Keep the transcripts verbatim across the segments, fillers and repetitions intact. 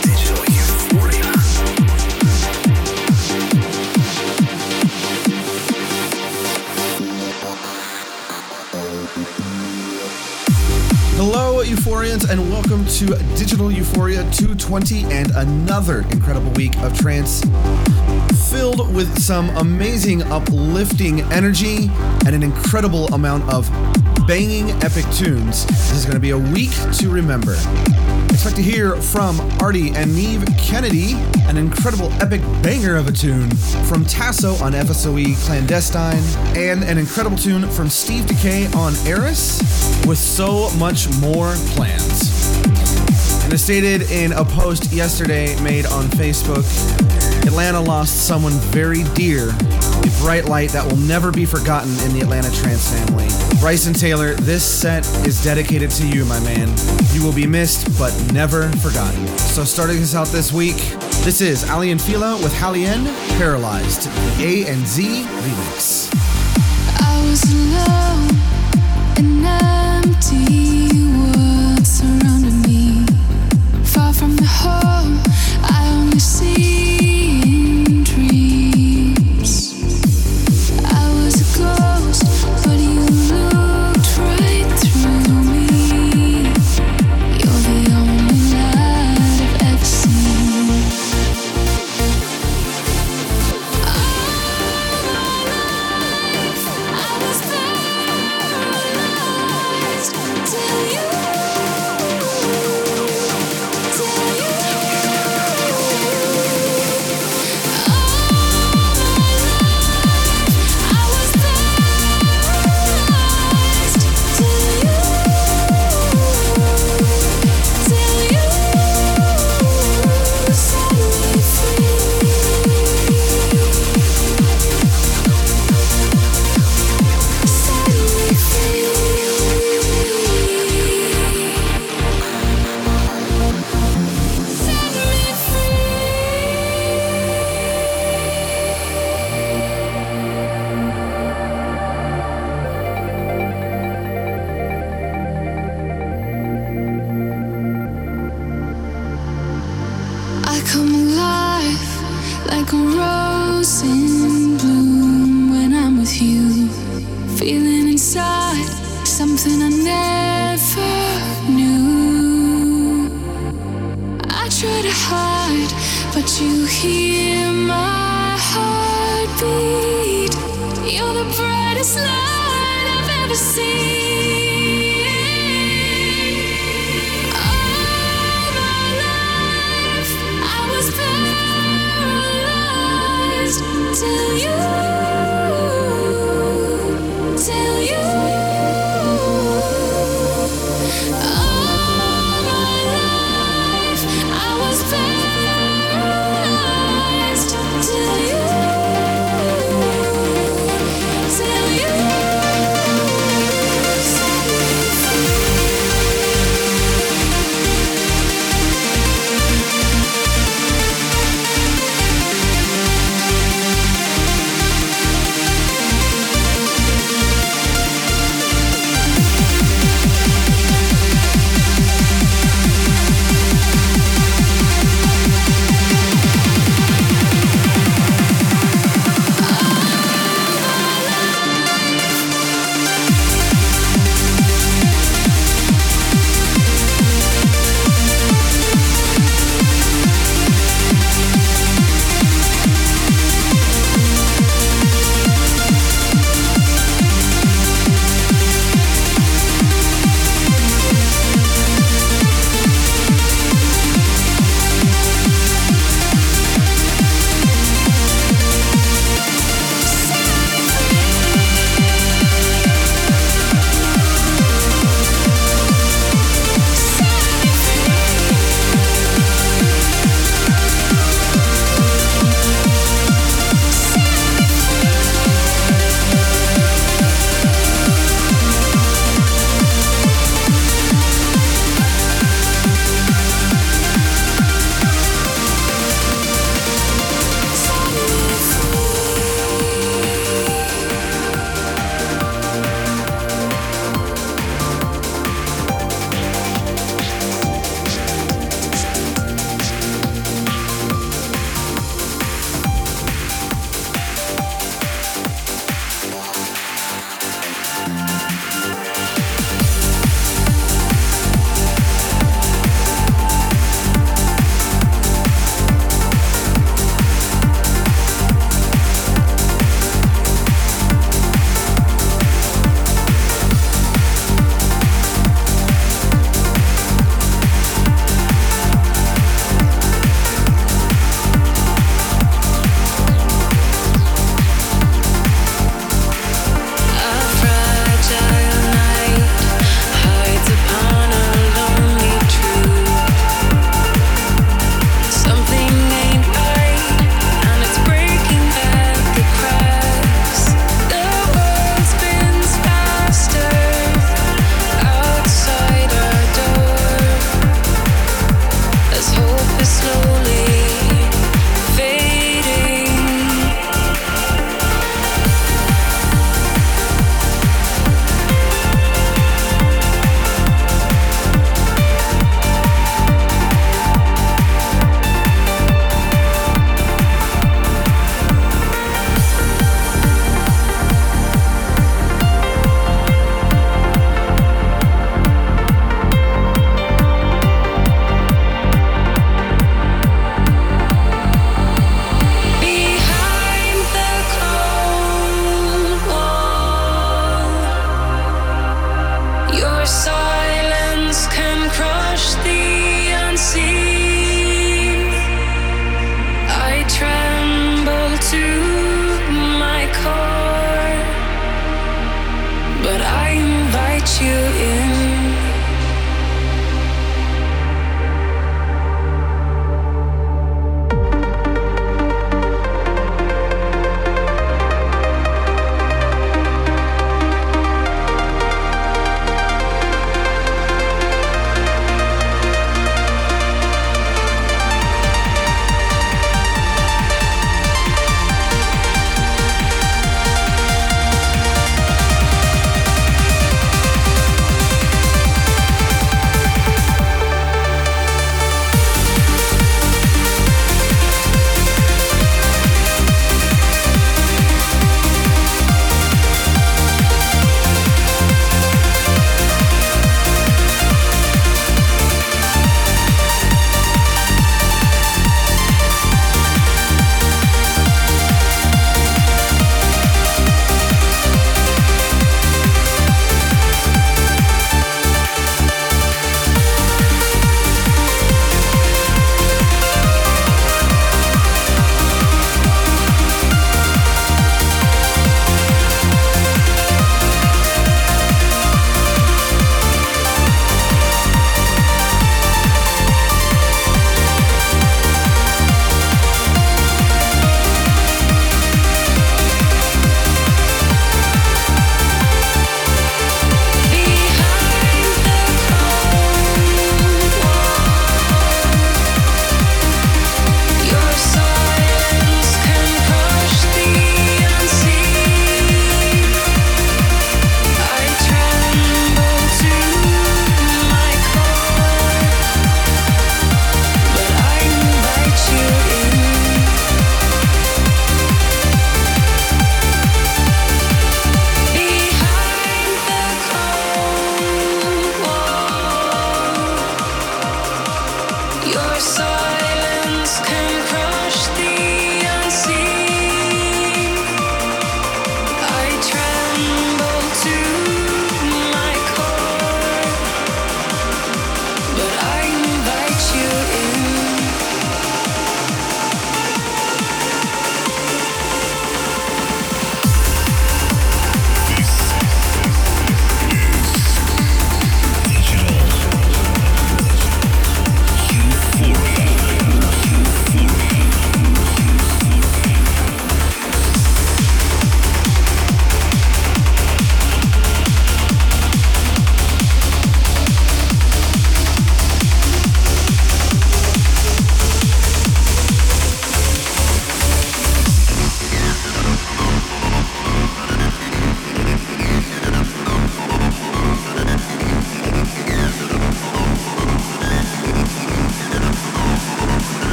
Digital Euphoria. Hello, Euphorians, and welcome to Digital Euphoria two twenty and another incredible week of trance, filled with some amazing, uplifting energy and an incredible amount of banging epic tunes. This is going to be a week to remember. Expect to hear from Artie and Niamh Kennedy, an incredible epic banger of a tune from Tasso on F S O E Clandestine, and an incredible tune from Steve Decay on Eris, with so much more plans. And as stated in a post yesterday made on Facebook, Atlanta lost someone very dear, a bright light that will never be forgotten in the Atlanta trance family. Bryson Taylor, this set is dedicated to you, my man. You will be missed, but never forgotten. So starting us out this week, this is Hallien Paralyzed with Hallien Paralyzed, the A and Z remix. I was alone, an empty world surrounded me. Far from the home, I only see I was paralyzed.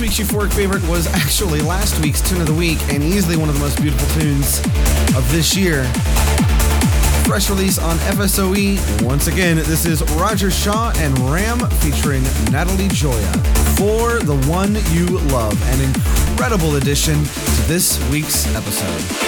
This week's Euphoric favorite was actually last week's Tune of the Week and easily one of the most beautiful tunes of this year. Fresh release on F S O E. Once again, this is Roger Shaw and Ram featuring Natalie Joya for The One You Love, an incredible addition to this week's episode.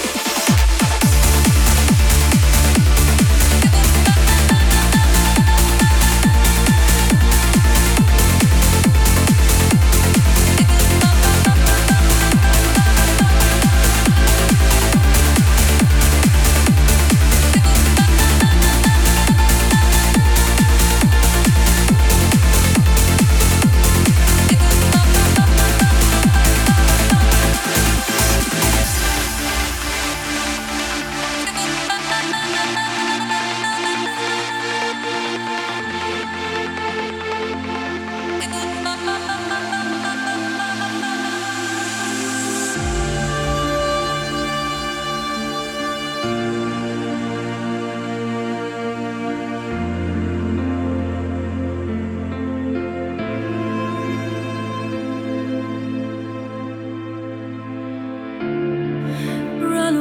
Around.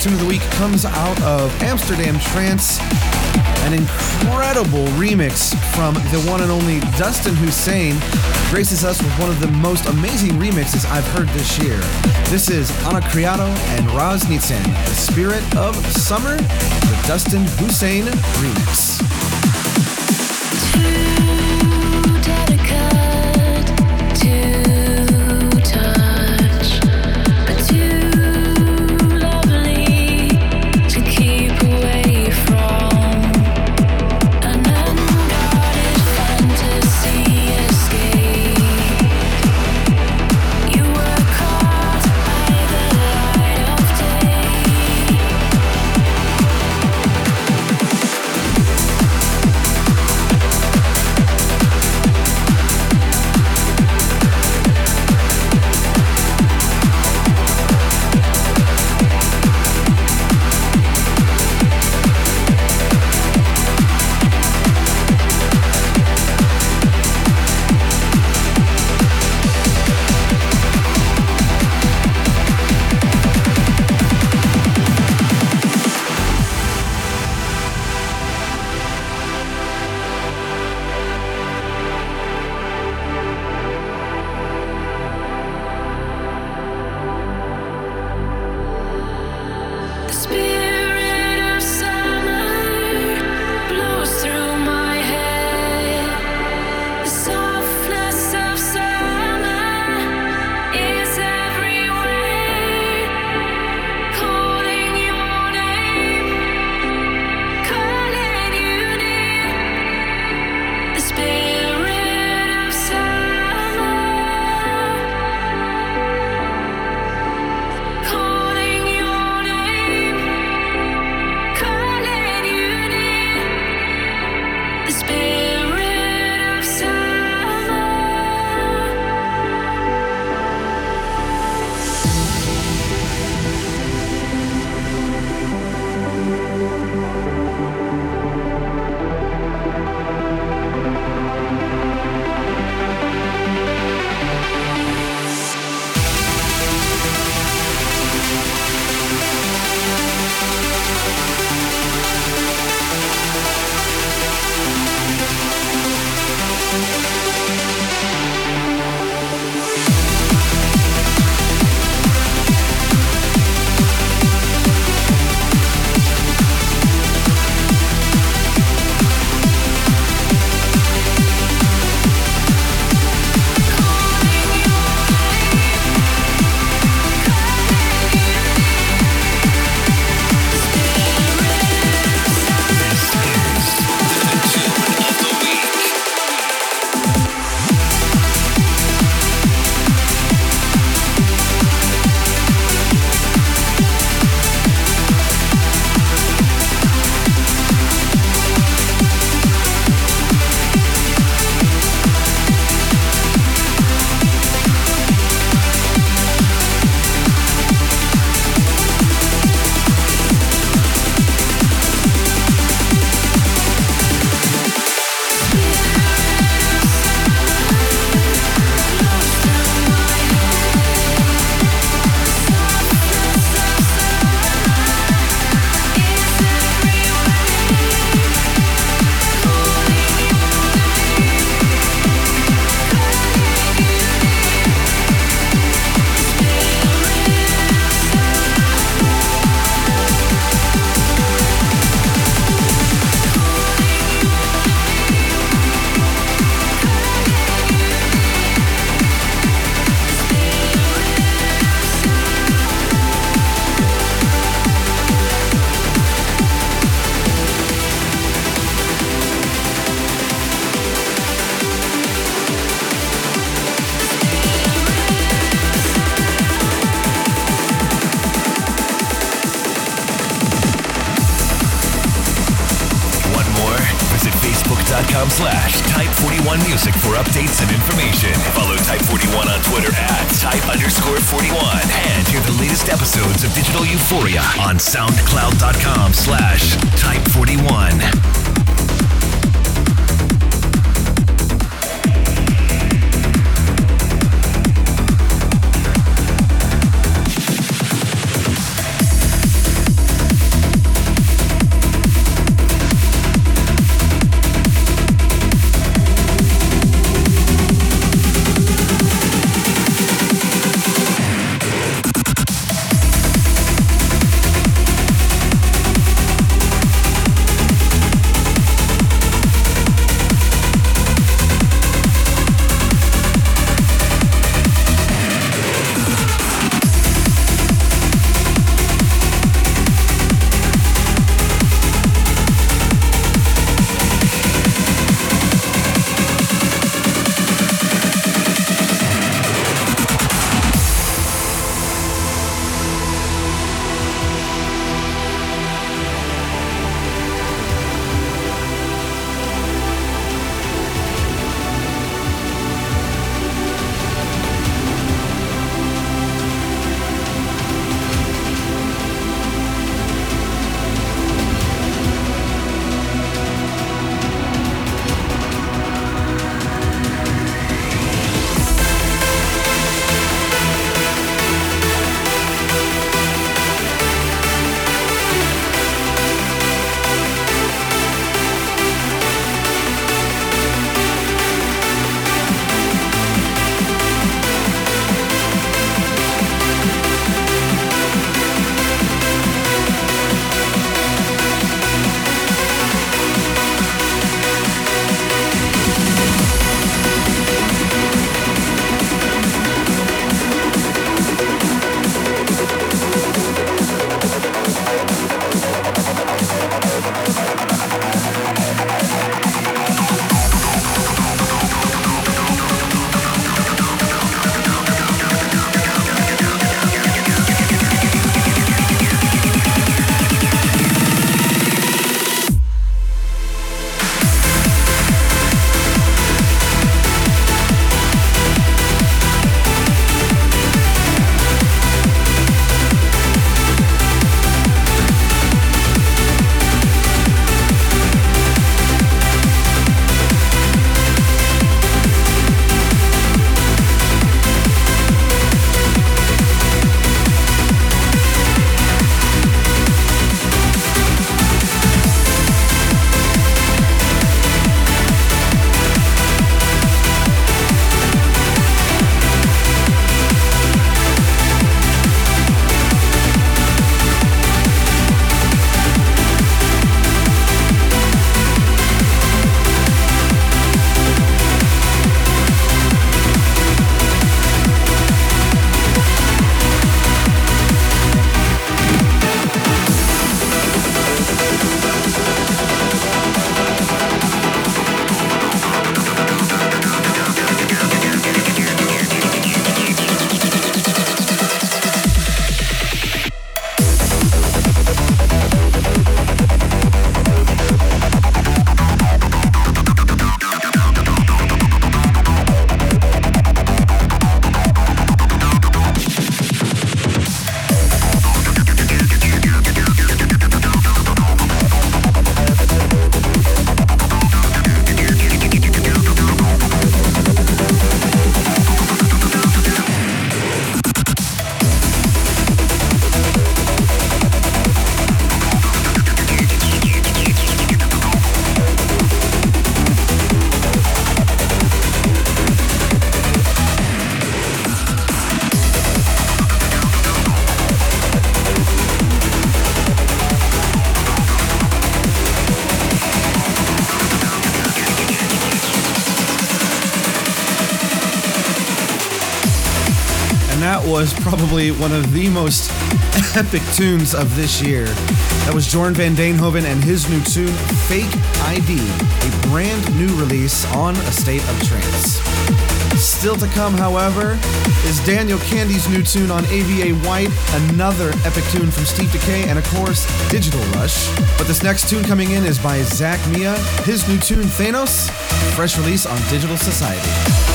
Tune of the Week comes out of Amsterdam Trance, an incredible remix from the one and only Dustin Hussein, graces us with one of the most amazing remixes I've heard this year. This is Anna Criado and Raznitsyn, The Spirit of Summer, the Dustin Hussein remix. Type forty-one Music for updates and information. Follow Type forty-one on Twitter at Type underscore forty-one. And hear the latest episodes of Digital Euphoria on SoundCloud.com slash Type41. Was probably one of the most epic tunes of this year. That was Jorn Van Den Hoven and his new tune, Fake I D, a brand new release on A State of Trance. Still to come, however, is Daniel Candy's new tune on A V A White, another epic tune from Steve Decay, and of course, Digital Rush. But this next tune coming in is by Zach Mia, his new tune, Thanos, fresh release on Digital Society.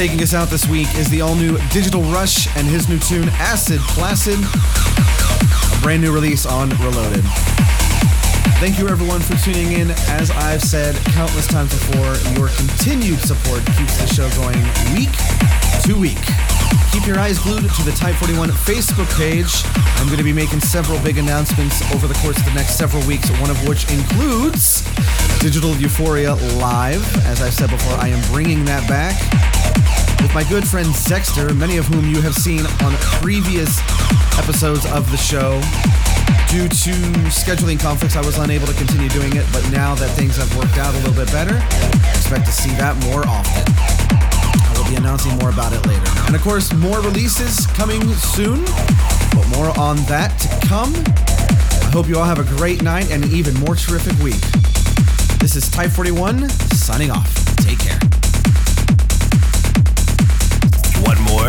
taking us out this week is the all-new Digital Rush and his new tune, Acid Placid, a brand new release on Reloaded. Thank you everyone for tuning in. As I've said countless times before, your continued support keeps the show going week to week. Keep your eyes glued to the Type forty-one Facebook page. I'm going to be making several big announcements over the course of the next several weeks, one of which includes Digital Euphoria Live. As I've said before, I am bringing that back with my good friend Dexter, many of whom you have seen on previous episodes of the show. Due to scheduling conflicts, I was unable to continue doing it, but now that things have worked out a little bit better, I expect to see that more often. I will be announcing more about it later. And of course, more releases coming soon, but more on that to come. I hope you all have a great night and an even more terrific week. This is Type forty-one, signing off. Take care. Want more?